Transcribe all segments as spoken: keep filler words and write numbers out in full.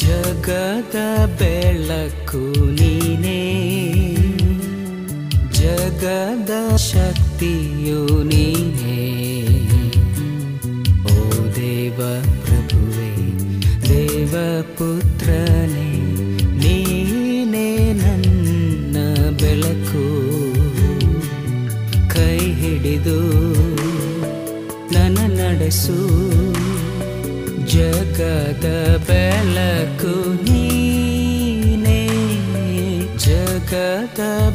ಜಗದ ಬೆಳಕು ನೀನೇ, ಜಗದ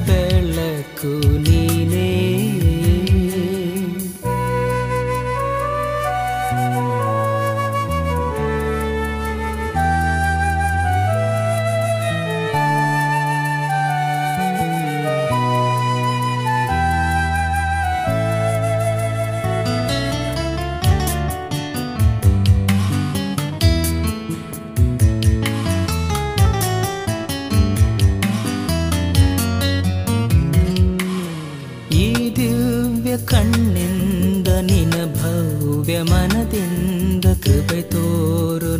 ಬೆಳಕು ನೀನೇ. ಮನದಿಂದ ಕೃಪೆ ತೋರು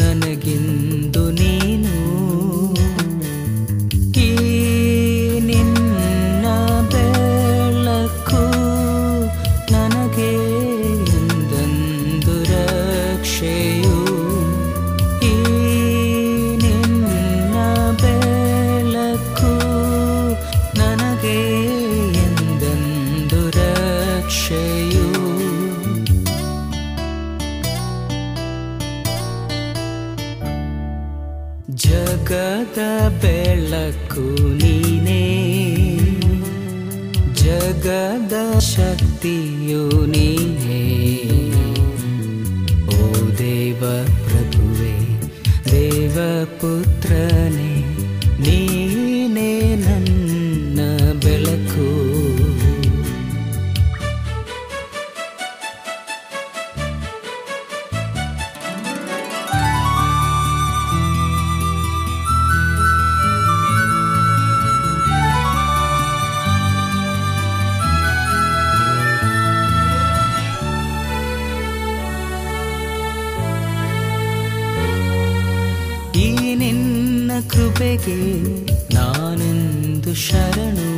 ನನಗಿಂದು ನೀನು, ಈ ನಿನ್ನ ಬೆಳಕು ನನಗೆ ಇಂದೊಂದು ರಕ್ಷೆಯು, ಈ ನಿನ್ನ ಬೆಳಕು ನನಗೆ ಇಂದೊಂದು ರಕ್ಷೆಯು. ಜಗದ ಬೆಳಕು ನೀನೇ, ಜಗದ ಶಕ್ತಿಯು ನೀನೇ, ಓ ದೇವ ಪ್ರಭುವೇ ದೇವ ಪುತ್ರನೇ, ನೀನೇ ನನ್ನ ಬೆಳಕು. ಕೃಪೆಗೆ ನಾನೆಂದು ಶರಣು,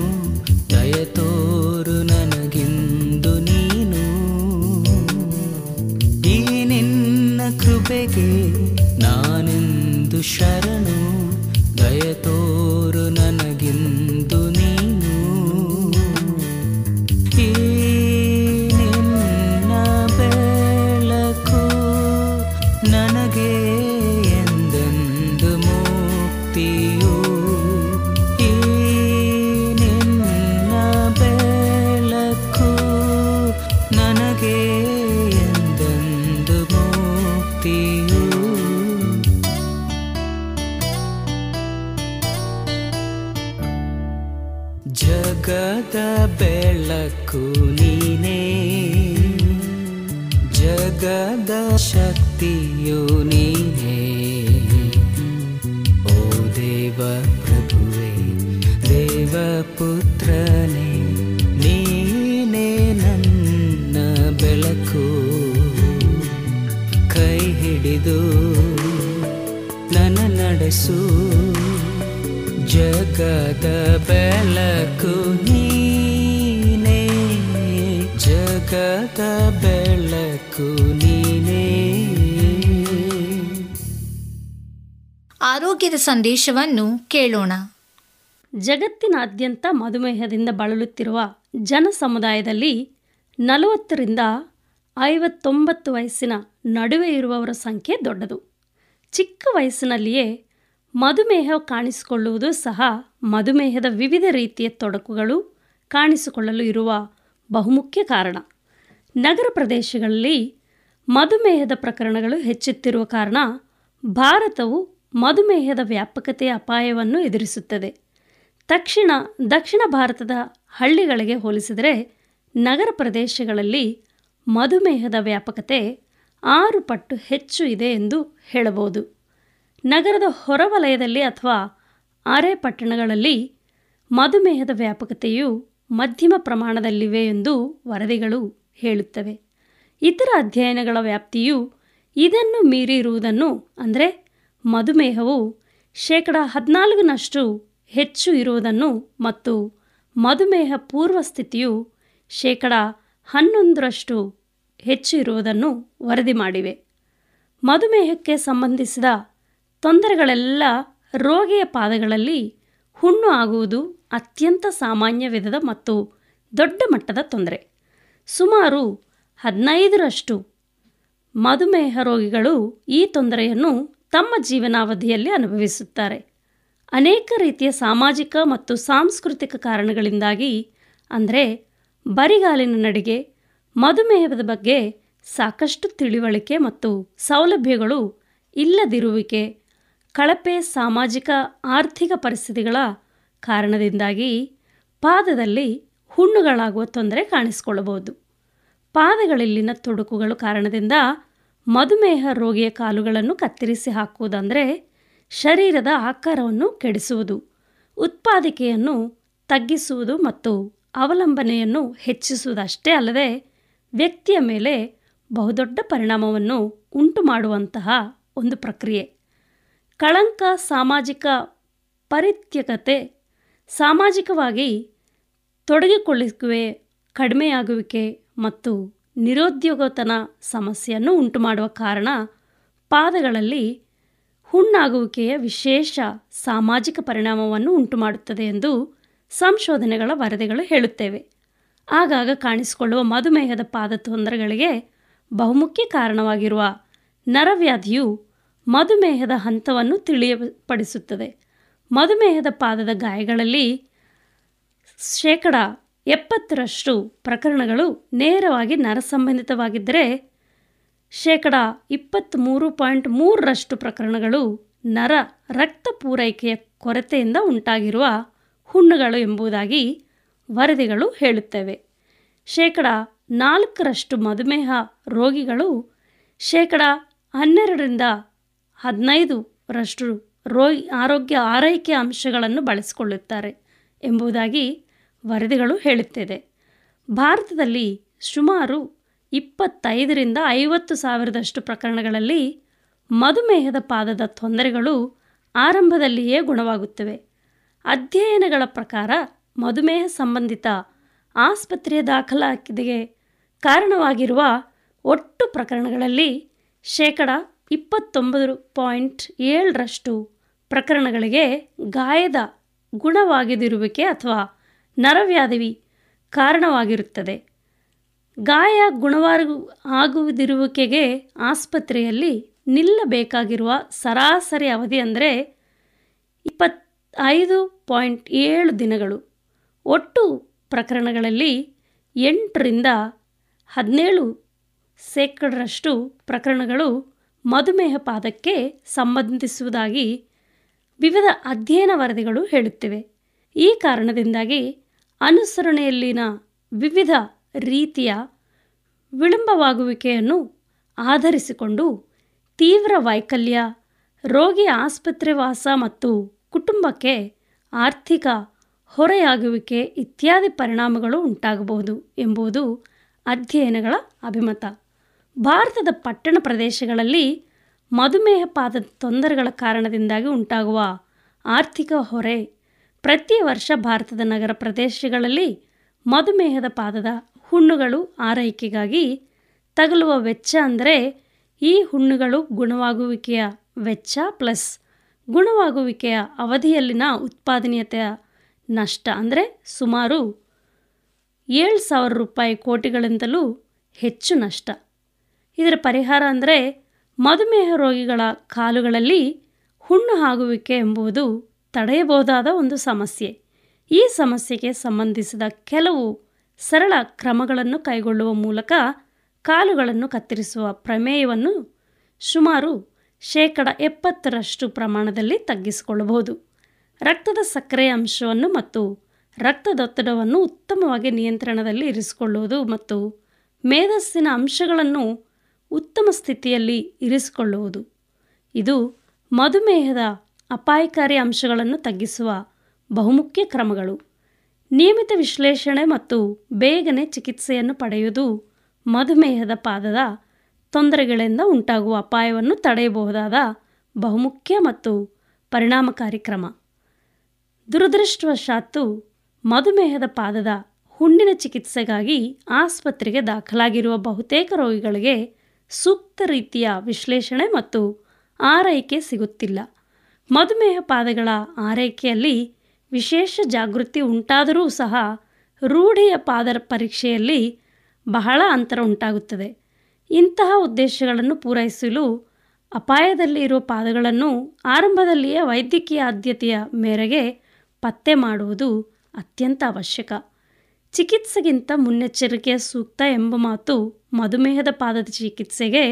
ದಯತೋರು ನನಗಿಂದು ನೀನು, ಈ ನಿನ್ನ ಕೃಪೆಗೆ ನಾನೆಂದು ಶರಣು, ದಯತೋರು ನನಗಿಂದು ನೀನು, ಈ ನಿನ್ನ ಬೆಳಕು ನನಗೆ ಜಗದ ಬೆಳಕು ನೀನೇ, ಜಗದ ಶಕ್ತಿಯು ನೀನೇ, ಓ ದೇವ ಪ್ರಭುವೇ ದೇವಪುತ್ರನೇ ನೀನೇ ನನ್ನ ಬೆಳಕು, ಕೈ ಹಿಡಿದು ನನ್ನ ನಡೆಸು ಜಗದ ಬೆಳಕು ನೀನೇ, ಜಗದ ಬೆಳಕು ನೀನೇ. ಆರೋಗ್ಯದ ಸಂದೇಶವನ್ನು ಕೇಳೋಣ. ಜಗತ್ತಿನಾದ್ಯಂತ ಮಧುಮೇಹದಿಂದ ಬಳಲುತ್ತಿರುವ ಜನ ಸಮುದಾಯದಲ್ಲಿ ನಲವತ್ತರಿಂದ ಐವತ್ತೊಂಬತ್ತು ವಯಸ್ಸಿನ ನಡುವೆ ಇರುವವರ ಸಂಖ್ಯೆ ದೊಡ್ಡದು. ಚಿಕ್ಕ ವಯಸ್ಸಿನಲ್ಲಿಯೇ ಮಧುಮೇಹ ಕಾಣಿಸಿಕೊಳ್ಳುವುದು ಸಹ ಮಧುಮೇಹದ ವಿವಿಧ ರೀತಿಯ ತೊಡಕುಗಳು ಕಾಣಿಸಿಕೊಳ್ಳಲು ಇರುವ ಬಹುಮುಖ್ಯ ಕಾರಣ. ನಗರ ಪ್ರದೇಶಗಳಲ್ಲಿ ಮಧುಮೇಹದ ಪ್ರಕರಣಗಳು ಹೆಚ್ಚುತ್ತಿರುವ ಕಾರಣ ಭಾರತವು ಮಧುಮೇಹದ ವ್ಯಾಪಕತೆಯ ಅಪಾಯವನ್ನು ಎದುರಿಸುತ್ತದೆ. ತಕ್ಷಣ ದಕ್ಷಿಣ ಭಾರತದ ಹಳ್ಳಿಗಳಿಗೆ ಹೋಲಿಸಿದರೆ ನಗರ ಪ್ರದೇಶಗಳಲ್ಲಿ ಮಧುಮೇಹದ ವ್ಯಾಪಕತೆ ಆರು ಪಟ್ಟು ಹೆಚ್ಚು ಇದೆ ಎಂದು ಹೇಳಬಹುದು. ನಗರದ ಹೊರವಲಯದಲ್ಲಿ ಅಥವಾ ಅರೆ ಪಟ್ಟಣಗಳಲ್ಲಿ ಮಧುಮೇಹದ ವ್ಯಾಪಕತೆಯು ಮಧ್ಯಮ ಪ್ರಮಾಣದಲ್ಲಿವೆ ಎಂದು ವರದಿಗಳು ಹೇಳುತ್ತವೆ. ಇತರ ಅಧ್ಯಯನಗಳ ವ್ಯಾಪ್ತಿಯು ಇದನ್ನು ಮೀರಿರುವುದನ್ನು, ಅಂದರೆ ಮಧುಮೇಹವು ಶೇಕಡ ಹದಿನಾಲ್ಕನಷ್ಟು ಹೆಚ್ಚು ಇರುವುದನ್ನು ಮತ್ತು ಮಧುಮೇಹ ಪೂರ್ವ ಸ್ಥಿತಿಯು ಶೇಕಡ ಹನ್ನೊಂದರಷ್ಟು ಹೆಚ್ಚು ಇರುವುದನ್ನು ವರದಿ ಮಾಡಿವೆ. ಮಧುಮೇಹಕ್ಕೆ ಸಂಬಂಧಿಸಿದ ತೊಂದರೆಗಳೆಲ್ಲ ರೋಗಿಯ ಪಾದಗಳಲ್ಲಿ ಹುಣ್ಣು ಆಗುವುದು ಅತ್ಯಂತ ಸಾಮಾನ್ಯ ವಿಧದ ಮತ್ತು ದೊಡ್ಡ ಮಟ್ಟದ ತೊಂದರೆ. ಸುಮಾರು ಹದಿನೈದರಷ್ಟು ಮಧುಮೇಹ ರೋಗಿಗಳು ಈ ತೊಂದರೆಯನ್ನು ತಮ್ಮ ಜೀವನಾವಧಿಯಲ್ಲಿ ಅನುಭವಿಸುತ್ತಾರೆ. ಅನೇಕ ರೀತಿಯ ಸಾಮಾಜಿಕ ಮತ್ತು ಸಾಂಸ್ಕೃತಿಕ ಕಾರಣಗಳಿಂದಾಗಿ, ಅಂದರೆ ಬರಿಗಾಲಿನ ನಡಿಗೆ, ಮಧುಮೇಹದ ಬಗ್ಗೆ ಸಾಕಷ್ಟು ತಿಳಿವಳಿಕೆ ಮತ್ತು ಸೌಲಭ್ಯಗಳು ಇಲ್ಲದಿರುವಿಕೆ, ಕಳಪೆ ಸಾಮಾಜಿಕ ಆರ್ಥಿಕ ಪರಿಸ್ಥಿತಿಗಳ ಕಾರಣದಿಂದಾಗಿ ಪಾದದಲ್ಲಿ ಹುಣ್ಣುಗಳಾಗುವ ತೊಂದರೆ ಕಾಣಿಸಿಕೊಳ್ಳಬಹುದು. ಪಾದಗಳಲ್ಲಿನ ತೊಡಕುಗಳು ಕಾರಣದಿಂದ ಮಧುಮೇಹ ರೋಗಿಯ ಕಾಲುಗಳನ್ನು ಕತ್ತರಿಸಿ ಹಾಕುವುದಂದರೆ ಶರೀರದ ಆಕಾರವನ್ನು ಕೆಡಿಸುವುದು, ಉತ್ಪಾದನೆಯನ್ನು ತಗ್ಗಿಸುವುದು ಮತ್ತು ಅವಲಂಬನೆಯನ್ನು ಹೆಚ್ಚಿಸುವುದಷ್ಟೇ ಅಲ್ಲದೆ ವ್ಯಕ್ತಿಯ ಮೇಲೆ ಬಹುದೊಡ್ಡ ಪರಿಣಾಮವನ್ನು ಉಂಟು ಮಾಡುವಂತಹ ಒಂದು ಪ್ರಕ್ರಿಯೆ. ಕಳಂಕ, ಸಾಮಾಜಿಕ ಪರಿತ್ಯಕತೆ, ಸಾಮಾಜಿಕವಾಗಿ ತೊಡಗಿಕೊಳ್ಳುವಿಕೆ, ಕಡಿಮೆಯಾಗುವಿಕೆ ಮತ್ತು ನಿರುದ್ಯೋಗತನ ಸಮಸ್ಯೆಯನ್ನು ಉಂಟುಮಾಡುವ ಕಾರಣ ಪಾದಗಳಲ್ಲಿ ಹುಣ್ಣಾಗುವಿಕೆಯ ವಿಶೇಷ ಸಾಮಾಜಿಕ ಪರಿಣಾಮವನ್ನು ಉಂಟುಮಾಡುತ್ತದೆ ಎಂದು ಸಂಶೋಧನೆಗಳ ವರದಿಗಳು ಹೇಳುತ್ತವೆ. ಆಗಾಗ ಕಾಣಿಸಿಕೊಳ್ಳುವ ಮಧುಮೇಹದ ಪಾದ ತೊಂದರೆಗಳಿಗೆ ಬಹುಮುಖ್ಯ ಕಾರಣವಾಗಿರುವ ನರವ್ಯಾಧಿಯು ಮಧುಮೇಹದ ಹಂತವನ್ನು ತಿಳಿಯಪಡಿಸುತ್ತದೆ. ಮಧುಮೇಹದ ಪಾದದ ಗಾಯಗಳಲ್ಲಿ ಶೇಕಡ ಎಪ್ಪತ್ತರಷ್ಟು ಪ್ರಕರಣಗಳು ನೇರವಾಗಿ ನರಸಂಬಂಧಿತವಾಗಿದ್ದರೆ ಶೇಕಡ ಇಪ್ಪತ್ತ್ಮೂರು ಪಾಯಿಂಟ್ ಮೂರರಷ್ಟು ಪ್ರಕರಣಗಳು ನರ ರಕ್ತ ಪೂರೈಕೆಯ ಕೊರತೆಯಿಂದ ಉಂಟಾಗಿರುವ ಹುಣ್ಣುಗಳು ಎಂಬುದಾಗಿ ವರದಿಗಳು ಹೇಳುತ್ತವೆ. ಶೇಕಡ ನಾಲ್ಕರಷ್ಟು ಮಧುಮೇಹ ರೋಗಿಗಳು ಶೇಕಡ ಹನ್ನೆರಡರಿಂದ ಹದಿನೈದರಷ್ಟು ರೋ ಆರೋಗ್ಯ ಆರೈಕೆ ಅಂಶಗಳನ್ನು ಬಳಸಿಕೊಳ್ಳುತ್ತಾರೆ ಎಂಬುದಾಗಿ ವರದಿಗಳು ಹೇಳುತ್ತಿದೆ. ಭಾರತದಲ್ಲಿ ಸುಮಾರು ಇಪ್ಪತ್ತೈದರಿಂದ ಐವತ್ತು ಸಾವಿರದಷ್ಟು ಪ್ರಕರಣಗಳಲ್ಲಿ ಮಧುಮೇಹದ ಪಾದದ ತೊಂದರೆಗಳು ಆರಂಭದಲ್ಲಿಯೇ ಗುಣವಾಗುತ್ತವೆ. ಅಧ್ಯಯನಗಳ ಪ್ರಕಾರ ಮಧುಮೇಹ ಸಂಬಂಧಿತ ಆಸ್ಪತ್ರೆಯ ದಾಖಲಾತಿಗೆ ಕಾರಣವಾಗಿರುವ ಒಟ್ಟು ಪ್ರಕರಣಗಳಲ್ಲಿ ಶೇಕಡ ಇಪ್ಪತ್ತೊಂಬತ್ತು ಪಾಯಿಂಟ್ ಏಳರಷ್ಟು ಪ್ರಕರಣಗಳಿಗೆ ಗಾಯದ ಗುಣವಾಗಿದಿರುವಿಕೆ ಅಥವಾ ನರವ್ಯಾಧಿ ಕಾರಣವಾಗಿರುತ್ತದೆ. ಗಾಯ ಗುಣವಾರ ಆಗುವುದಿರುವಿಕೆಗೆ ಆಸ್ಪತ್ರೆಯಲ್ಲಿ ನಿಲ್ಲಬೇಕಾಗಿರುವ ಸರಾಸರಿ ಅವಧಿ ಅಂದರೆ ಇಪ್ಪತ್ತೈದು ಪಾಯಿಂಟ್ ಏಳು ದಿನಗಳು. ಒಟ್ಟು ಪ್ರಕರಣಗಳಲ್ಲಿ ಎಂಟರಿಂದ ಹದಿನೇಳು ಶೇಕಡರಷ್ಟು ಪ್ರಕರಣಗಳು ಮಧುಮೇಹ ಪಾದಕ್ಕೆ ಸಂಬಂಧಿಸುವುದಾಗಿ ವಿವಿಧ ಅಧ್ಯಯನ ವರದಿಗಳು ಹೇಳುತ್ತಿವೆ. ಈ ಕಾರಣದಿಂದಾಗಿ ಅನುಸರಣೆಯಲ್ಲಿನ ವಿವಿಧ ರೀತಿಯ ವಿಳಂಬವಾಗುವಿಕೆಯನ್ನು ಆಧರಿಸಿಕೊಂಡು ತೀವ್ರ ವೈಕಲ್ಯ, ರೋಗಿಯ ಆಸ್ಪತ್ರೆ ವಾಸ ಮತ್ತು ಕುಟುಂಬಕ್ಕೆ ಆರ್ಥಿಕ ಹೊರೆಯಾಗುವಿಕೆ ಇತ್ಯಾದಿ ಪರಿಣಾಮಗಳು ಉಂಟಾಗಬಹುದು ಎಂಬುದು ಅಧ್ಯಯನಗಳ ಅಭಿಮತ. ಭಾರತದ ಪಟ್ಟಣ ಪ್ರದೇಶಗಳಲ್ಲಿ ಮಧುಮೇಹಪಾತದ ತೊಂದರೆಗಳ ಕಾರಣದಿಂದಾಗಿ ಉಂಟಾಗುವ ಆರ್ಥಿಕ ಹೊರೆ ಪ್ರತಿ ವರ್ಷ ಭಾರತದ ನಗರ ಪ್ರದೇಶಗಳಲ್ಲಿ ಮಧುಮೇಹದ ಪಾದದ ಹುಣ್ಣುಗಳು ಆರೈಕೆಗಾಗಿ ತಗಲುವ ವೆಚ್ಚ ಅಂದರೆ ಈ ಹುಣ್ಣುಗಳು ಗುಣವಾಗುವಿಕೆಯ ವೆಚ್ಚ ಪ್ಲಸ್ ಗುಣವಾಗುವಿಕೆಯ ಅವಧಿಯಲ್ಲಿನ ಉತ್ಪಾದನೀಯತೆಯ ನಷ್ಟ ಅಂದರೆ ಸುಮಾರು ಏಳು ಸಾವಿರ ರೂಪಾಯಿ ಕೋಟಿಗಳಿಂದಲೂ ಹೆಚ್ಚು ನಷ್ಟ. ಇದರ ಪರಿಹಾರ ಅಂದರೆ ಮಧುಮೇಹ ರೋಗಿಗಳ ಕಾಲುಗಳಲ್ಲಿ ಹುಣ್ಣು ಆಗುವಿಕೆ ಎಂಬುದು ತಡೆಯಬಹುದಾದ ಒಂದು ಸಮಸ್ಯೆ. ಈ ಸಮಸ್ಯೆಗೆ ಸಂಬಂಧಿಸಿದ ಕೆಲವು ಸರಳ ಕ್ರಮಗಳನ್ನು ಕೈಗೊಳ್ಳುವ ಮೂಲಕ ಕಾಲುಗಳನ್ನು ಕತ್ತರಿಸುವ ಪ್ರಮೇಯವನ್ನು ಸುಮಾರು ಶೇಕಡ ಎಪ್ಪತ್ತರಷ್ಟು ಪ್ರಮಾಣದಲ್ಲಿ ತಗ್ಗಿಸಿಕೊಳ್ಳಬಹುದು. ರಕ್ತದ ಸಕ್ಕರೆಯ ಅಂಶವನ್ನು ಮತ್ತು ರಕ್ತದೊತ್ತಡವನ್ನು ಉತ್ತಮವಾಗಿ ನಿಯಂತ್ರಣದಲ್ಲಿ ಇರಿಸಿಕೊಳ್ಳುವುದು ಮತ್ತು ಮೇಧಸ್ಸಿನ ಅಂಶಗಳನ್ನು ಉತ್ತಮ ಸ್ಥಿತಿಯಲ್ಲಿ ಇರಿಸಿಕೊಳ್ಳುವುದು, ಇದು ಮಧುಮೇಹದ ಅಪಾಯಕಾರಿ ಅಂಶಗಳನ್ನು ತಗ್ಗಿಸುವ ಬಹುಮುಖ್ಯ ಕ್ರಮಗಳು. ನಿಯಮಿತ ವಿಶ್ಲೇಷಣೆ ಮತ್ತು ಬೇಗನೆ ಚಿಕಿತ್ಸೆಯನ್ನು ಪಡೆಯುವುದು ಮಧುಮೇಹದ ಪಾದದ ತೊಂದರೆಗಳಿಂದ ಉಂಟಾಗುವ ಅಪಾಯವನ್ನು ತಡೆಯಬಹುದಾದ ಬಹುಮುಖ್ಯ ಮತ್ತು ಪರಿಣಾಮಕಾರಿ ಕ್ರಮ. ದುರದೃಷ್ಟವಶಾತ್ತು ಮಧುಮೇಹದ ಪಾದದ ಹುಣ್ಣಿನ ಚಿಕಿತ್ಸೆಗಾಗಿ ಆಸ್ಪತ್ರೆಗೆ ದಾಖಲಾಗಿರುವ ಬಹುತೇಕ ರೋಗಿಗಳಿಗೆ ಸೂಕ್ತ ರೀತಿಯ ವಿಶ್ಲೇಷಣೆ ಮತ್ತು ಆರೈಕೆ ಸಿಗುತ್ತಿಲ್ಲ. ಮಧುಮೇಹ ಪಾದಗಳ ಆರೈಕೆಯಲ್ಲಿ ವಿಶೇಷ ಜಾಗೃತಿ ಉಂಟಾದರೂ ಸಹ ರೂಢಿಯ ಪಾದ ಪರೀಕ್ಷೆಯಲ್ಲಿ ಬಹಳ ಅಂತರ ಉಂಟಾಗುತ್ತದೆ. ಇಂತಹ ಉದ್ದೇಶಗಳನ್ನು ಪೂರೈಸಲು ಅಪಾಯದಲ್ಲಿ ಇರುವ ಪಾದಗಳನ್ನು ಆರಂಭದಲ್ಲಿಯೇ ವೈದ್ಯಕೀಯ ಆದ್ಯತೆಯ ಮೇರೆಗೆ ಪತ್ತೆ ಮಾಡುವುದು ಅತ್ಯಂತ ಅವಶ್ಯಕ. ಚಿಕಿತ್ಸೆಗಿಂತ ಮುನ್ನೆಚ್ಚರಿಕೆಯ ಸೂಕ್ತ ಎಂಬ ಮಾತು ಮಧುಮೇಹದ ಪಾದದ ಚಿಕಿತ್ಸೆಗೆ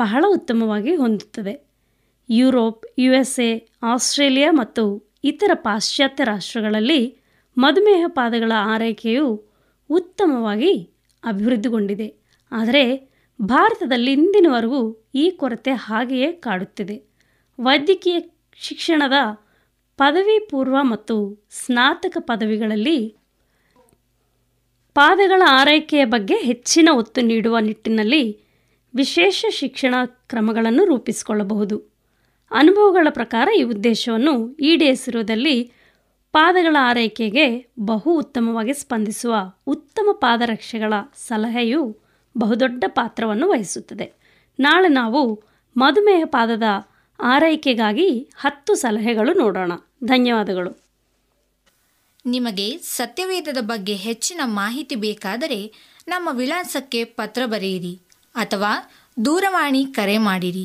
ಬಹಳ ಉತ್ತಮವಾಗಿ ಹೊಂದುತ್ತದೆ. Europe, U S A, Australia ಮತ್ತು ಇತರ ಪಾಶ್ಚಾತ್ಯ ರಾಷ್ಟ್ರಗಳಲ್ಲಿ ಮಧುಮೇಹ ಪಾದಗಳ ಆರೈಕೆಯು ಉತ್ತಮವಾಗಿ ಅಭಿವೃದ್ಧಿಗೊಂಡಿದೆ. ಆದರೆ ಭಾರತದಲ್ಲಿ ಇಂದಿನವರೆಗೂ ಈ ಕೊರತೆ ಹಾಗೆಯೇ ಕಾಡುತ್ತಿದೆ. ವೈದ್ಯಕೀಯ ಶಿಕ್ಷಣದ ಪದವಿ ಪೂರ್ವ ಮತ್ತು ಸ್ನಾತಕ ಪದವಿಗಳಲ್ಲಿ ಪಾದಗಳ ಆರೈಕೆಯ ಬಗ್ಗೆ ಹೆಚ್ಚಿನ ಒತ್ತು ನೀಡುವ ನಿಟ್ಟಿನಲ್ಲಿ ವಿಶೇಷ ಶಿಕ್ಷಣ ಕ್ರಮಗಳನ್ನು ರೂಪಿಸಿಕೊಳ್ಳಬಹುದು. ಅನುಭವಗಳ ಪ್ರಕಾರ ಈ ಉದ್ದೇಶವನ್ನು ಈಡೇರಿಸುವುದರಲ್ಲಿ ಪಾದಗಳ ಆರೈಕೆಗೆ ಬಹು ಉತ್ತಮವಾಗಿ ಸ್ಪಂದಿಸುವ ಉತ್ತಮ ಪಾದರಕ್ಷೆಗಳ ಸಲಹೆಯು ಬಹುದೊಡ್ಡ ಪಾತ್ರವನ್ನು ವಹಿಸುತ್ತದೆ. ನಾಳೆ ನಾವು ಮಧುಮೇಹ ಪಾದದ ಆರೈಕೆಗಾಗಿ ಹತ್ತು ಸಲಹೆಗಳು ನೋಡೋಣ. ಧನ್ಯವಾದಗಳು. ನಿಮಗೆ ಸತ್ಯವೇದದ ಬಗ್ಗೆ ಹೆಚ್ಚಿನ ಮಾಹಿತಿ ಬೇಕಾದರೆ ನಮ್ಮ ವಿಳಾಸಕ್ಕೆ ಪತ್ರ ಬರೆಯಿರಿ ಅಥವಾ ದೂರವಾಣಿ ಕರೆ ಮಾಡಿರಿ.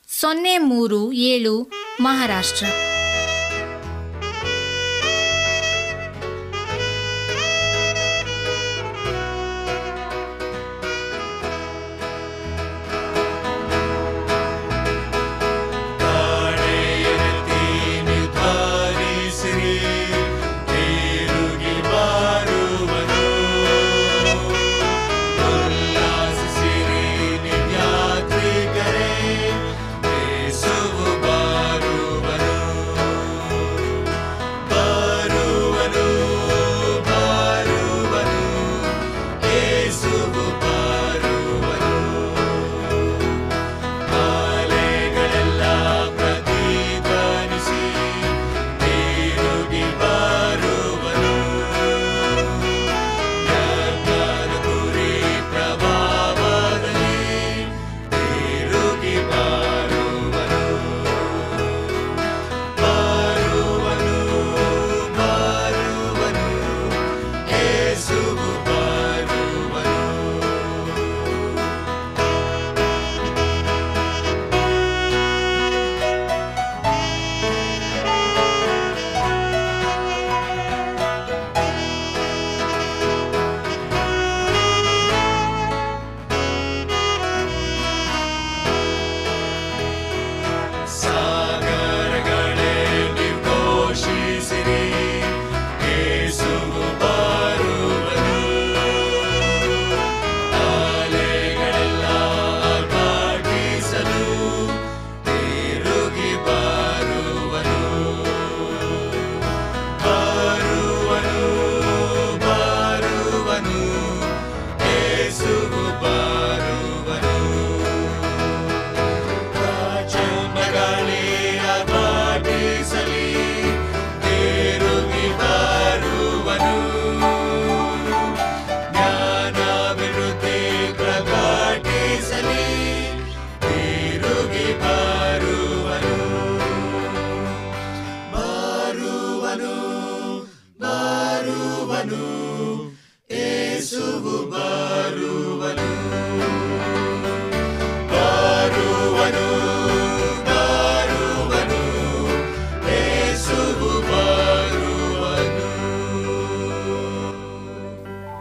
ಸೊನ್ನೆ ಮೂರು ಏಳು, ಮಹಾರಾಷ್ಟ್ರ. ಬರುವನು ಬರುವನು ಯೇಸುವು ಬರುವನು ಬರುವನು ಬರುವನು ಯೇಸುವು ಬರುವನು.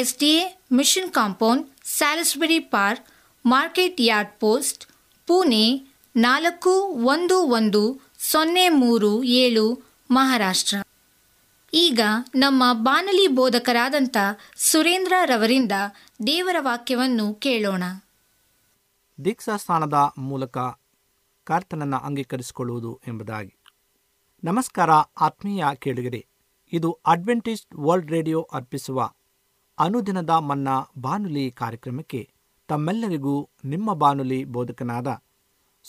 S D A mission compound, Salisbury park, market yard post, Pune ನಾಲ್ಕು ಒಂದು ಒಂದು ಸೊನ್ನೆ ಮೂರು ಏಳು, ಮಹಾರಾಷ್ಟ್ರ. ಈಗ ನಮ್ಮ ಬಾನಲಿ ಬೋಧಕರಾದಂಥ ಸುರೇಂದ್ರ ರವರಿಂದ ದೇವರ ವಾಕ್ಯವನ್ನು ಕೇಳೋಣ. ದೀಕ್ಷಾಸ್ಥಾನದ ಮೂಲಕ ಕರ್ತನನ್ನು ಅಂಗೀಕರಿಸಿಕೊಳ್ಳುವುದು ಎಂಬುದಾಗಿ. ನಮಸ್ಕಾರ ಆತ್ಮೀಯ ಕೇಳುಗರೆ, ಇದು ಅಡ್ವೆಂಟಿಸ್ಟ್ ವರ್ಲ್ಡ್ ರೇಡಿಯೋ ಅರ್ಪಿಸುವ ಅನುದಿನದ ಮನ್ನಾ ಬಾನುಲಿ ಕಾರ್ಯಕ್ರಮಕ್ಕೆ ತಮ್ಮೆಲ್ಲರಿಗೂ ನಿಮ್ಮ ಬಾನುಲಿ ಬೋಧಕನಾದ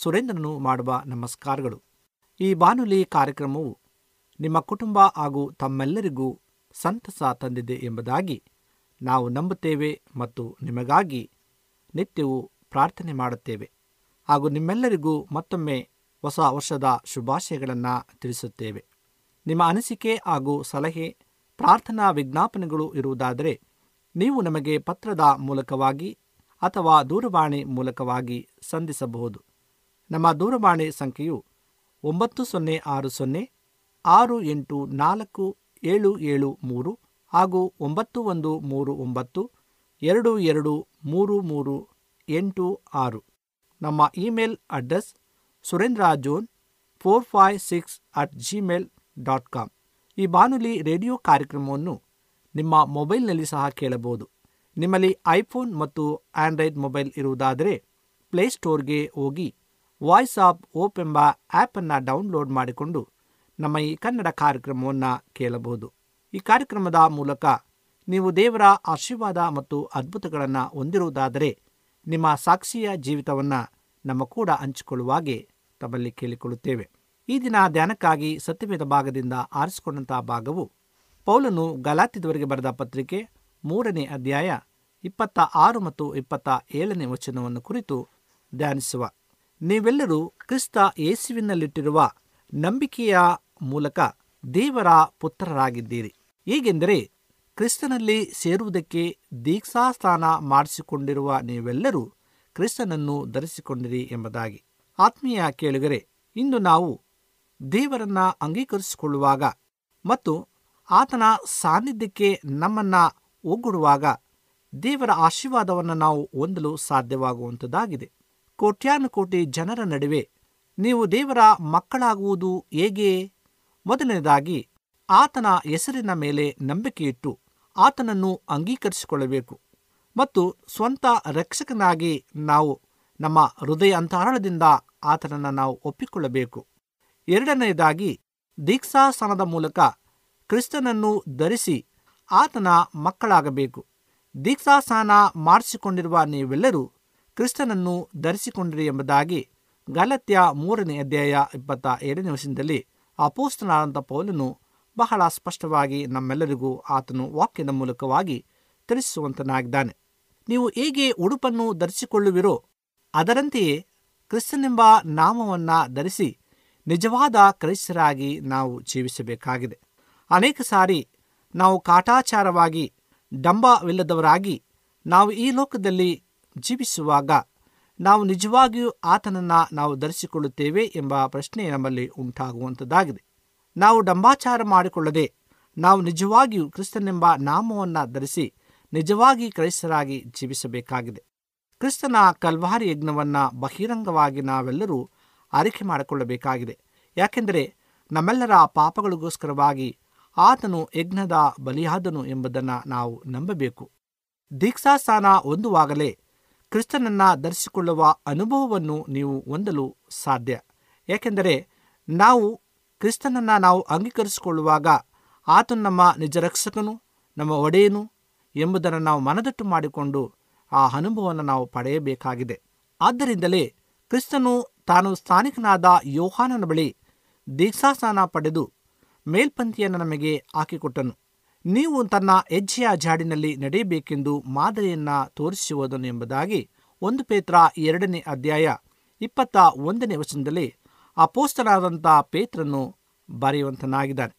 ಸುರೇಂದ್ರನು ಮಾಡುವ ನಮಸ್ಕಾರಗಳು. ಈ ಬಾನುಲಿ ಕಾರ್ಯಕ್ರಮವು ನಿಮ್ಮ ಕುಟುಂಬ ಹಾಗೂ ತಮ್ಮೆಲ್ಲರಿಗೂ ಸಂತಸ ತಂದಿದೆ ಎಂಬುದಾಗಿ ನಾವು ನಂಬುತ್ತೇವೆ ಮತ್ತು ನಿಮಗಾಗಿ ನಿತ್ಯವೂ ಪ್ರಾರ್ಥನೆ ಮಾಡುತ್ತೇವೆ ಹಾಗೂ ನಿಮ್ಮೆಲ್ಲರಿಗೂ ಮತ್ತೊಮ್ಮೆ ಹೊಸ ವರ್ಷದ ಶುಭಾಶಯಗಳನ್ನು ತಿಳಿಸುತ್ತೇವೆ. ನಿಮ್ಮ ಅನಿಸಿಕೆ ಹಾಗೂ ಸಲಹೆ, ಪ್ರಾರ್ಥನಾ ವಿಜ್ಞಾಪನೆಗಳು ಇರುವುದಾದರೆ ನೀವು ನಮಗೆ ಪತ್ರದ ಮೂಲಕವಾಗಿ ಅಥವಾ ದೂರವಾಣಿ ಮೂಲಕವಾಗಿ ಸಂಧಿಸಬಹುದು. ನಮ್ಮ ದೂರವಾಣಿ ಸಂಖ್ಯೆಯು ಒಂಬತ್ತು ಸೊನ್ನೆ ಆರು ಸೊನ್ನೆ ಆರು ಎಂಟು ನಾಲ್ಕು ಏಳು ಏಳು ಮೂರು ಹಾಗೂ ಒಂಬತ್ತು ಒಂದು ಮೂರು ಒಂಬತ್ತು ಎರಡು ಎರಡು ಮೂರು ಮೂರು ಎಂಟು ಆರು. ನಮ್ಮ email address Surendra John four five six at Gmail dot com. ಈ ಬಾನುಲಿ ರೇಡಿಯೋ ಕಾರ್ಯಕ್ರಮವನ್ನು ನಿಮ್ಮ ಮೊಬೈಲ್ನಲ್ಲಿ ಸಹ ಕೇಳಬಹುದು. ನಿಮ್ಮಲ್ಲಿ ಐಫೋನ್ ಮತ್ತು ಆಂಡ್ರಾಯ್ಡ್ ಮೊಬೈಲ್ ಇರುವುದಾದರೆ ಪ್ಲೇಸ್ಟೋರ್ಗೆ ಹೋಗಿ ವಾಯ್ಸ್ ಆಫ್ ಹೋಪ್ ಎಂಬ ಆ್ಯಪನ್ನು ಡೌನ್ಲೋಡ್ ಮಾಡಿಕೊಂಡು ನಮ್ಮ ಈ ಕನ್ನಡ ಕಾರ್ಯಕ್ರಮವನ್ನು ಕೇಳಬಹುದು. ಈ ಕಾರ್ಯಕ್ರಮದ ಮೂಲಕ ನೀವು ದೇವರ ಆಶೀರ್ವಾದ ಮತ್ತು ಅದ್ಭುತಗಳನ್ನು ಹೊಂದಿರುವುದಾದರೆ ನಿಮ್ಮ ಸಾಕ್ಷಿಯ ಜೀವಿತವನ್ನು ನಮ್ಮ ಕೂಡ ಹಂಚಿಕೊಳ್ಳುವ ಹಾಗೆ ತಮ್ಮಲ್ಲಿ ಕೇಳಿಕೊಳ್ಳುತ್ತೇವೆ. ಈ ದಿನ ಧ್ಯಾನಕ್ಕಾಗಿ ಸತ್ಯವೇದ ಭಾಗದಿಂದ ಆರಿಸಿಕೊಂಡಂಥ ಭಾಗವು ಪೌಲನು ಗಲಾತ್ಯದವರಿಗೆ ಬರೆದ ಪತ್ರಿಕೆ ಮೂರನೇ ಅಧ್ಯಾಯ ಇಪ್ಪತ್ತ ಆರು ಮತ್ತು ಇಪ್ಪತ್ತ ಏಳನೇ ವಚನವನ್ನು ಕುರಿತು ಧ್ಯಾನಿಸುವ. ನೀವೆಲ್ಲರೂ ಕ್ರಿಸ್ತ ಯೇಸುವಿನಲ್ಲಿಟ್ಟಿರುವ ನಂಬಿಕೆಯ ಮೂಲಕ ದೇವರ ಪುತ್ರರಾಗಿದ್ದೀರಿ. ಹೀಗೆಂದರೆ ಕ್ರಿಸ್ತನಲ್ಲಿ ಸೇರುವುದಕ್ಕೆ ದೀಕ್ಷಾಸ್ಥಾನ ಮಾಡಿಸಿಕೊಂಡಿರುವ ನೀವೆಲ್ಲರೂ ಕ್ರಿಸ್ತನನ್ನು ಧರಿಸಿಕೊಂಡಿರಿ ಎಂಬುದಾಗಿ. ಆತ್ಮೀಯ ಕೇಳುಗರೆ, ಇಂದು ನಾವು ದೇವರನ್ನು ಅಂಗೀಕರಿಸಿಕೊಳ್ಳುವಾಗ ಮತ್ತು ಆತನ ಸಾನ್ನಿಧ್ಯಕ್ಕೆ ನಮ್ಮನ್ನು ಒಗ್ಗೂಡುವಾಗ ದೇವರ ಆಶೀರ್ವಾದವನ್ನು ನಾವು ಹೊಂದಲು ಸಾಧ್ಯವಾಗುವಂಥದ್ದಾಗಿದೆ. ಕೋಟ್ಯಾನುಕೋಟಿ ಜನರ ನಡುವೆ ನೀವು ದೇವರ ಮಕ್ಕಳಾಗುವುದು ಹೇಗೆ? ಮೊದಲನೇದಾಗಿ ಆತನ ಹೆಸರಿನ ಮೇಲೆ ನಂಬಿಕೆಯಿಟ್ಟು ಆತನನ್ನು ಅಂಗೀಕರಿಸಿಕೊಳ್ಳಬೇಕು ಮತ್ತು ಸ್ವಂತ ರಕ್ಷಕನಾಗಿ ನಾವು ನಮ್ಮ ಹೃದಯ ಅಂತರಾಳದಿಂದ ಆತನನ್ನು ನಾವು ಒಪ್ಪಿಕೊಳ್ಳಬೇಕು. ಎರಡನೆಯದಾಗಿ ದೀಕ್ಷಾಸ್ಥಾನದ ಮೂಲಕ ಕ್ರಿಸ್ತನನ್ನು ಧರಿಸಿ ಆತನ ಮಕ್ಕಳಾಗಬೇಕು. ದೀಕ್ಷಾಸ್ಥಾನ ಮಾಡಿಸಿಕೊಂಡಿರುವ ನೀವೆಲ್ಲರೂ ಕ್ರಿಸ್ತನನ್ನು ಧರಿಸಿಕೊಂಡಿರಿ ಎಂಬುದಾಗಿ ಗಲಾತ್ಯ ಮೂರನೇ ಅಧ್ಯಾಯ ಇಪ್ಪತ್ತ ಏಳನೇ ವಚನದಲ್ಲಿ ಅಪೊಸ್ತಲನಾದಂಥ ಪೌಲನು ಬಹಳ ಸ್ಪಷ್ಟವಾಗಿ ನಮ್ಮೆಲ್ಲರಿಗೂ ಆತನು ವಾಕ್ಯದ ಮೂಲಕವಾಗಿ ತಿಳಿಸುವಂತನಾಗಿದ್ದಾನೆ. ನೀವು ಹೇಗೆ ಉಡುಪನ್ನು ಧರಿಸಿಕೊಳ್ಳುವಿರೋ ಅದರಂತೆಯೇ ಕ್ರಿಸ್ತನೆಂಬ ನಾಮವನ್ನು ಧರಿಸಿ ನಿಜವಾದ ಕ್ರೈಸ್ತರಾಗಿ ನಾವು ಜೀವಿಸಬೇಕಾಗಿದೆ. ಅನೇಕ ಸಾರಿ ನಾವು ಕಾಟಾಚಾರವಾಗಿ ಡಂಬವಿಲ್ಲದವರಾಗಿ ನಾವು ಈ ಲೋಕದಲ್ಲಿ ಜೀವಿಸುವಾಗ ನಾವು ನಿಜವಾಗಿಯೂ ಆತನನ್ನು ನಾವು ಧರಿಸಿಕೊಳ್ಳುತ್ತೇವೆ ಎಂಬ ಪ್ರಶ್ನೆ ನಮ್ಮಲ್ಲಿ ಉಂಟಾಗುವಂಥದ್ದಾಗಿದೆ. ನಾವು ಡಂಬಾಚಾರ ಮಾಡಿಕೊಳ್ಳದೆ ನಾವು ನಿಜವಾಗಿಯೂ ಕ್ರಿಸ್ತನೆಂಬ ನಾಮವನ್ನು ಧರಿಸಿ ನಿಜವಾಗಿ ಕ್ರೈಸ್ತರಾಗಿ ಜೀವಿಸಬೇಕಾಗಿದೆ. ಕ್ರಿಸ್ತನ ಕಲ್ವಾರಿ ಯಜ್ಞವನ್ನು ಬಹಿರಂಗವಾಗಿ ನಾವೆಲ್ಲರೂ ಆರೈಕೆ ಮಾಡಿಕೊಳ್ಳಬೇಕಾಗಿದೆ. ಯಾಕೆಂದರೆ ನಮ್ಮೆಲ್ಲರ ಪಾಪಗಳಿಗೋಸ್ಕರವಾಗಿ ಆತನು ಯಜ್ಞದ ಬಲಿಯಾದನು ಎಂಬುದನ್ನು ನಾವು ನಂಬಬೇಕು. ದೀಕ್ಷಾಸ್ಥಾನ ಹೊಂದುವಾಗಲೇ ಕ್ರಿಸ್ತನನ್ನು ಧರಿಸಿಕೊಳ್ಳುವ ಅನುಭವವನ್ನು ನೀವು ಹೊಂದಲು ಸಾಧ್ಯ. ಏಕೆಂದರೆ ನಾವು ಕ್ರಿಸ್ತನನ್ನು ನಾವು ಅಂಗೀಕರಿಸಿಕೊಳ್ಳುವಾಗ ಆತನು ನಮ್ಮ ನಿಜ ರಕ್ಷಕನು, ನಮ್ಮ ಒಡೆಯನು ಎಂಬುದನ್ನು ನಾವು ಮನದಟ್ಟು ಮಾಡಿಕೊಂಡು ಆ ಅನುಭವವನ್ನು ನಾವು ಪಡೆಯಬೇಕಾಗಿದೆ. ಆದ್ದರಿಂದಲೇ ಕ್ರಿಸ್ತನು ತಾನು ಸ್ಥಾನಿಕನಾದ ಯೋಹಾನನ ಬಳಿ ದೀಕ್ಷಾಸ್ನಾನ ಪಡೆದು ಮೇಲ್ಪಂಕ್ತಿಯನ್ನು ನಮಗೆ ಹಾಕಿಕೊಟ್ಟನು. ನೀವು ತನ್ನ ಹೆಜ್ಜೆಯ ಜಾಡಿನಲ್ಲಿ ನಡೆಯಬೇಕೆಂದು ಮಾದರಿಯನ್ನು ತೋರಿಸುವುದನ್ನು ಎಂಬುದಾಗಿ ಒಂದು ಪೇತ್ರ ಎರಡನೇ ಅಧ್ಯಾಯ ಇಪ್ಪತ್ತ ಒಂದನೇ ವಚನದಲ್ಲಿ ಅಪೋಸ್ತಲರಾದಂಥ ಪೇತ್ರನು ಬರೆಯುವಂತನಾಗಿದ್ದಾನೆ.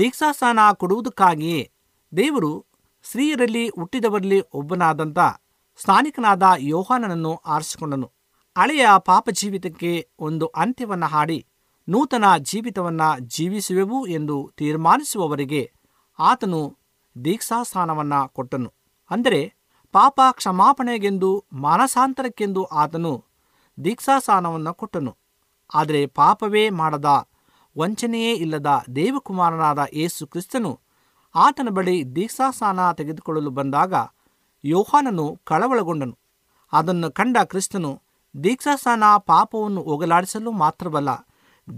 ದೀಕ್ಷಾಸ್ನಾನ ಕೊಡುವುದಕ್ಕಾಗಿಯೇ ದೇವರು ಸ್ತ್ರೀಯರಲ್ಲಿ ಹುಟ್ಟಿದವರಲ್ಲಿ ಒಬ್ಬನಾದಂಥ ಸ್ಥಾನಿಕನಾದ ಯೋಹಾನನನ್ನು ಆರಿಸಿಕೊಂಡನು. ಹಳೆಯ ಪಾಪ ಜೀವಿತಕ್ಕೆ ಒಂದು ಅಂತ್ಯವನ್ನು ಹಾಡಿ ನೂತನ ಜೀವಿತವನ್ನು ಜೀವಿಸುವೆವು ಎಂದು ತೀರ್ಮಾನಿಸುವವರಿಗೆ ಆತನು ದೀಕ್ಷಾಸ್ನಾನವನ್ನು ಕೊಟ್ಟನು. ಅಂದರೆ ಪಾಪ ಕ್ಷಮಾಪಣೆಗೆಂದು, ಮಾನಸಾಂತರಕ್ಕೆಂದು ಆತನು ದೀಕ್ಷಾಸ್ನಾನವನ್ನು ಕೊಟ್ಟನು. ಆದರೆ ಪಾಪವೇ ಮಾಡದ, ವಂಚನೆಯೇ ಇಲ್ಲದ ದೇವಕುಮಾರನಾದ ಯೇಸು ಕ್ರಿಸ್ತನು ಆತನ ಬಳಿ ದೀಕ್ಷಾಸ್ನಾನ ತೆಗೆದುಕೊಳ್ಳಲು ಬಂದಾಗ ಯೋಹಾನನು ಕಳವಳಗೊಂಡನು. ಅದನ್ನು ಕಂಡ ಕ್ರಿಸ್ತನು ದೀಕ್ಷಾಸ್ನಾನ ಪಾಪವನ್ನು ಹೋಗಲಾಡಿಸಲು ಮಾತ್ರವಲ್ಲ,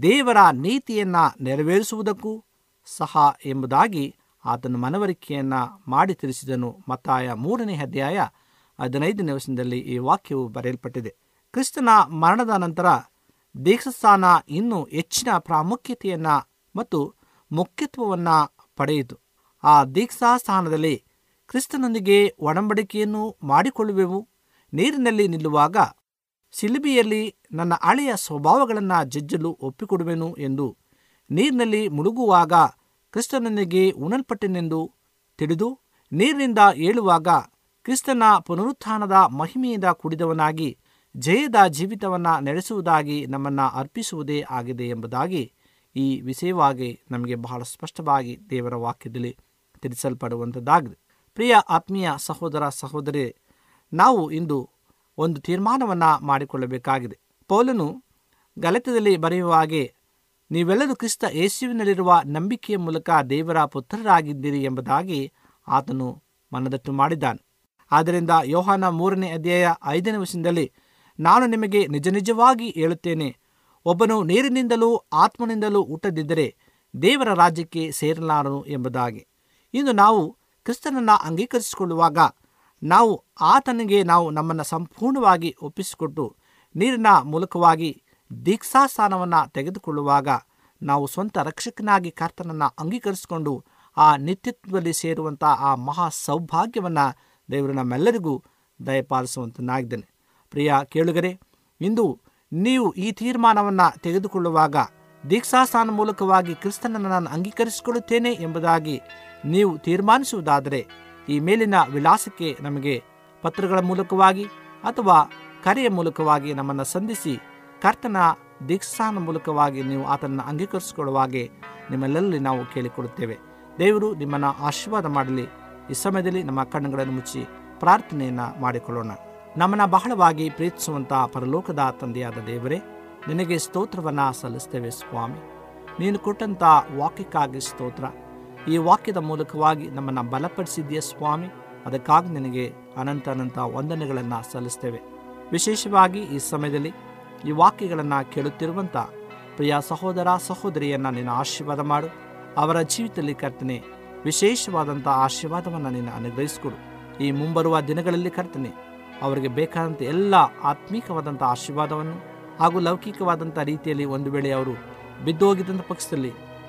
ದೇವರ ನೀತಿಯನ್ನು ನೆರವೇರಿಸುವುದಕ್ಕೂ ಸಹ ಎಂಬುದಾಗಿ ಆತನ ಮನವರಿಕೆಯನ್ನು ಮಾಡಿ ತಿಳಿಸಿದನು. ಮತ್ತಾಯ ಮೂರನೇ ಅಧ್ಯಾಯ ಹದಿನೈದನೇ ವಚನದಲ್ಲಿ ಈ ವಾಕ್ಯವು ಬರೆಯಲ್ಪಟ್ಟಿದೆ. ಕ್ರಿಸ್ತನ ಮರಣದ ನಂತರ ದೀಕ್ಷಾಸ್ನಾನ ಇನ್ನೂ ಹೆಚ್ಚಿನ ಪ್ರಾಮುಖ್ಯತೆಯನ್ನು ಮತ್ತು ಮುಖ್ಯತ್ವವನ್ನು ಪಡೆಯಿತು. ಆ ದೀಕ್ಷಾಸ್ನಾನದಲ್ಲಿ ಕ್ರಿಸ್ತನೊಂದಿಗೆ ಒಡಂಬಡಿಕೆಯನ್ನು ಮಾಡಿಕೊಳ್ಳುವೆವು. ನೀರಿನಲ್ಲಿ ನಿಲ್ಲುವಾಗ ಶಿಲುಬೆಯಲ್ಲಿ ನನ್ನ ಹಳೆಯ ಸ್ವಭಾವಗಳನ್ನು ಜಜ್ಜಲು ಒಪ್ಪಿಕೊಡುವೆನು ಎಂದು, ನೀರಿನಲ್ಲಿ ಮುಳುಗುವಾಗ ಕ್ರಿಸ್ತನೊಂದಿಗೆ ಉಣಲ್ಪಟ್ಟೆನೆಂದು ತಿಳಿದು, ನೀರಿನಿಂದ ಏಳುವಾಗ ಕ್ರಿಸ್ತನ ಪುನರುತ್ಥಾನದ ಮಹಿಮೆಯಿಂದ ಕುಡಿದವನಾಗಿ ಜಯದ ಜೀವಿತವನ್ನು ನಡೆಸುವುದಾಗಿ ನಮ್ಮನ್ನು ಅರ್ಪಿಸುವುದೇ ಆಗಿದೆ ಎಂಬುದಾಗಿ ಈ ವಿಷಯವಾಗಿ ನಮಗೆ ಬಹಳ ಸ್ಪಷ್ಟವಾಗಿ ದೇವರ ವಾಕ್ಯದಲ್ಲಿ ತಿಳಿಸಲ್ಪಡುವಂಥದ್ದಾಗಿದೆ. ಪ್ರಿಯ ಆತ್ಮೀಯ ಸಹೋದರ ಸಹೋದರಿ, ನಾವು ಇಂದು ಒಂದು ತೀರ್ಮಾನವನ್ನು ಮಾಡಿಕೊಳ್ಳಬೇಕಾಗಿದೆ. ಪೌಲನು ಗಲಾತ್ಯದಲ್ಲಿ ಬರೆಯುವ ಹಾಗೆ, ನೀವೆಲ್ಲರೂ ಕ್ರಿಸ್ತ ಯೇಸುವಿನಲ್ಲಿರುವ ನಂಬಿಕೆಯ ಮೂಲಕ ದೇವರ ಪುತ್ರರಾಗಿದ್ದೀರಿ ಎಂಬುದಾಗಿ ಆತನು ಮನದಟ್ಟು ಮಾಡಿದ್ದಾನೆ. ಆದ್ದರಿಂದ ಯೋಹಾನ ಮೂರನೇ ಅಧ್ಯಾಯ ಐದನೇ ವಚನದಲ್ಲಿ, ನಾನು ನಿಮಗೆ ನಿಜ ನಿಜವಾಗಿ ಹೇಳುತ್ತೇನೆ, ಒಬ್ಬನು ನೀರಿನಿಂದಲೂ ಆತ್ಮನಿಂದಲೂ ಹುಟ್ಟದಿದ್ದರೆ ದೇವರ ರಾಜ್ಯಕ್ಕೆ ಸೇರಲಾರನು ಎಂಬುದಾಗಿ. ಇಂದು ನಾವು ಕ್ರಿಸ್ತನನ್ನು ಅಂಗೀಕರಿಸಿಕೊಳ್ಳುವಾಗ ನಾವು ಆತನಿಗೆ ನಾವು ನಮ್ಮನ್ನು ಸಂಪೂರ್ಣವಾಗಿ ಒಪ್ಪಿಸಿಕೊಟ್ಟು ನೀರಿನ ಮೂಲಕವಾಗಿ ದೀಕ್ಷಾಸ್ನಾನವನ್ನು ತೆಗೆದುಕೊಳ್ಳುವಾಗ ನಾವು ಸ್ವಂತ ರಕ್ಷಕನಾಗಿ ಕರ್ತನನ್ನು ಅಂಗೀಕರಿಸಿಕೊಂಡು ಆ ನಿತ್ಯತ್ವದಲ್ಲಿ ಸೇರುವಂಥ ಆ ಮಹಾ ಸೌಭಾಗ್ಯವನ್ನು ದೇವರು ನಮ್ಮೆಲ್ಲರಿಗೂ ದಯಪಾಲಿಸುವಂತನಾಗಿದ್ದಾನೆ. ಪ್ರಿಯ ಕೇಳುಗರೆ, ಇಂದು ನೀವು ಈ ತೀರ್ಮಾನವನ್ನು ತೆಗೆದುಕೊಳ್ಳುವಾಗ ದೀಕ್ಷಾಸ್ನಾನ ಮೂಲಕವಾಗಿ ಕ್ರಿಸ್ತನನ್ನು ನಾನು ಅಂಗೀಕರಿಸಿಕೊಳ್ಳುತ್ತೇನೆ ಎಂಬುದಾಗಿ ನೀವು ತೀರ್ಮಾನಿಸುವುದಾದರೆ ಈ ಮೇಲಿನ ವಿಳಾಸಕ್ಕೆ ನಮಗೆ ಪತ್ರಗಳ ಮೂಲಕವಾಗಿ ಅಥವಾ ಕರೆಯ ಮೂಲಕವಾಗಿ ನಮ್ಮನ್ನು ಸಂಧಿಸಿ ಕರ್ತನ ದೀಕ್ಷಾಸ್ನಾನ ಮೂಲಕವಾಗಿ ನೀವು ಆತನನ್ನು ಅಂಗೀಕರಿಸಿಕೊಳ್ಳುವ ಹಾಗೆ ನಿಮ್ಮೆಲ್ಲರಲ್ಲಿ ನಾವು ಕೇಳಿಕೊಡುತ್ತೇವೆ. ದೇವರು ನಿಮ್ಮನ್ನು ಆಶೀರ್ವಾದ ಮಾಡಲಿ. ಈ ಸಮಯದಲ್ಲಿ ನಮ್ಮ ಕಣ್ಣುಗಳನ್ನು ಮುಚ್ಚಿ ಪ್ರಾರ್ಥನೆಯನ್ನು ಮಾಡಿಕೊಳ್ಳೋಣ. ನಮ್ಮನ್ನು ಬಹಳವಾಗಿ ಪ್ರೀತಿಸುವಂಥ ಪರಲೋಕದ ತಂದೆಯಾದ ದೇವರೇ, ನಿನಗೆ ಸ್ತೋತ್ರವನ್ನು ಸಲ್ಲಿಸ್ತೇವೆ ಸ್ವಾಮಿ. ನೀನು ಕೊಟ್ಟಂಥ ವಾಕ್ಯಕ್ಕಾಗಿ ಸ್ತೋತ್ರ. ಈ ವಾಕ್ಯದ ಮೂಲಕವಾಗಿ ನಮ್ಮನ್ನು ಬಲಪಡಿಸಿದ್ದೀಯ ಸ್ವಾಮಿ. ಅದಕ್ಕಾಗಿ ನಿನಗೆ ಅನಂತ ಅನಂತ ವಂದನೆಗಳನ್ನು ಸಲ್ಲಿಸ್ತೇವೆ. ವಿಶೇಷವಾಗಿ ಈ ಸಮಯದಲ್ಲಿ ಈ ವಾಕ್ಯಗಳನ್ನು ಕೇಳುತ್ತಿರುವಂಥ ಪ್ರಿಯ ಸಹೋದರ ಸಹೋದರಿಯನ್ನು ನೀನು ಆಶೀರ್ವಾದ ಮಾಡು. ಅವರ ಜೀವಿತದಲ್ಲಿ ಕರ್ತನೆ ವಿಶೇಷವಾದಂಥ ಆಶೀರ್ವಾದವನ್ನು ನೀನು ಅನುಗ್ರಹಿಸಿಕೊಡು. ಈ ಮುಂಬರುವ ದಿನಗಳಲ್ಲಿ ಕರ್ತನೆ ಅವರಿಗೆ ಬೇಕಾದಂಥ ಎಲ್ಲ ಆತ್ಮೀಕವಾದಂಥ ಆಶೀರ್ವಾದವನ್ನು ಹಾಗೂ ಲೌಕಿಕವಾದಂಥ ರೀತಿಯಲ್ಲಿ ಒಂದು ವೇಳೆ ಅವರು ಬಿದ್ದೋಗಿದ್ದಂಥ ಪಕ್ಷದಲ್ಲಿ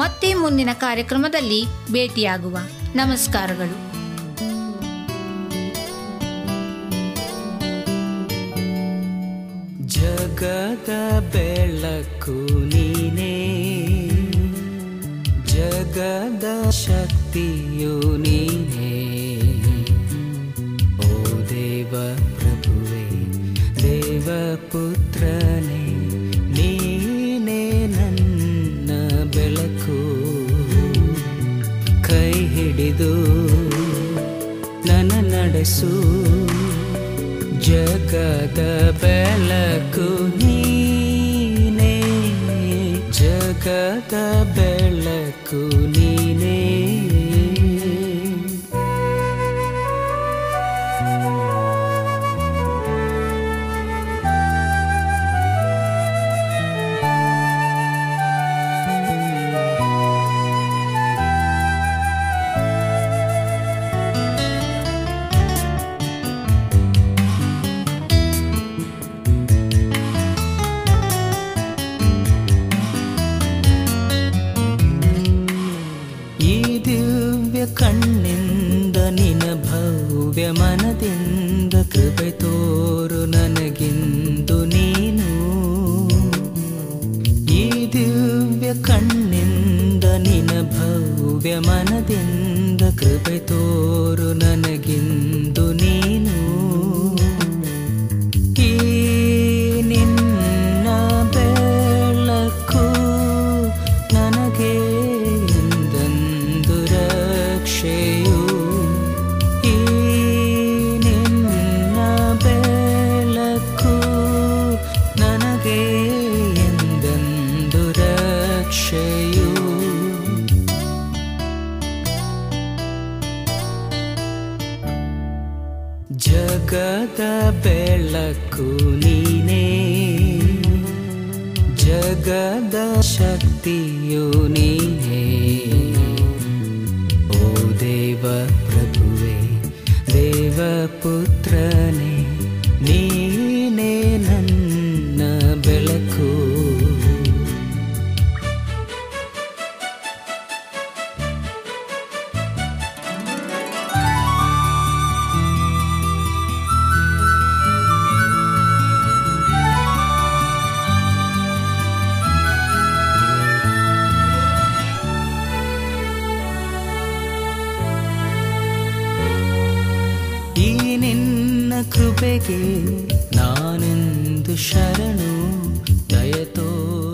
ಮತ್ತೆ ಮುಂದಿನ ಕಾರ್ಯಕ್ರಮದಲ್ಲಿ ಭೇಟಿಯಾಗುವ. ನಮಸ್ಕಾರಗಳು. ಯುಗದ ಬೆಳಕು ನೀನೇ, ಜಗದ ಶಕ್ತಿಯು ನೀನೇ. ಓ ದೇವ ಪ್ರಭುವೇ, ದೇವ ಪುತ್ರನೇ, ನೀನೇ ನನ್ನ ಬೆಳಕು. ಕೈ ಹಿಡಿದು ನನ್ನ ನಡೆಸು, ಜಗದ ಬೆಳಕು ನೀನೇ, ಜಗದ ಬೆಳಕು ನೀನೇ. ಕಣ್ಣಿಂದ ನಿನ ಭವ್ಯ ಮನದಿಂದ ಕೃಪೆ ತೋರು ನನಗಿಂದು ನೀನು. ಈ ದಿವ್ಯ ಕಣ್ಣಿಂದ ನಿನ ಭವ್ಯ ಮನದಿಂದ ಕೃಪೆ ತೋರು ನನಗಿಂದು ನೀನು. ಈ ನಿನ್ನ ಬೆಳಕು ನನಗೆ ಜಗದ ಬೆಳಕು ನೀನೇ, ಜಗದ ಶಕ್ತಿಯು ನೀನೇ. ಓ ದೇವ ಪ್ರಭುವೇ, ದೇವ ಪುತ್ರನೇ, ನೀನೇ ನನ್ನ ಬೆಳಕು. ಕೃಪೆಗೆ ನಾನೆಂದು ಶರಣು, ದಯತೋ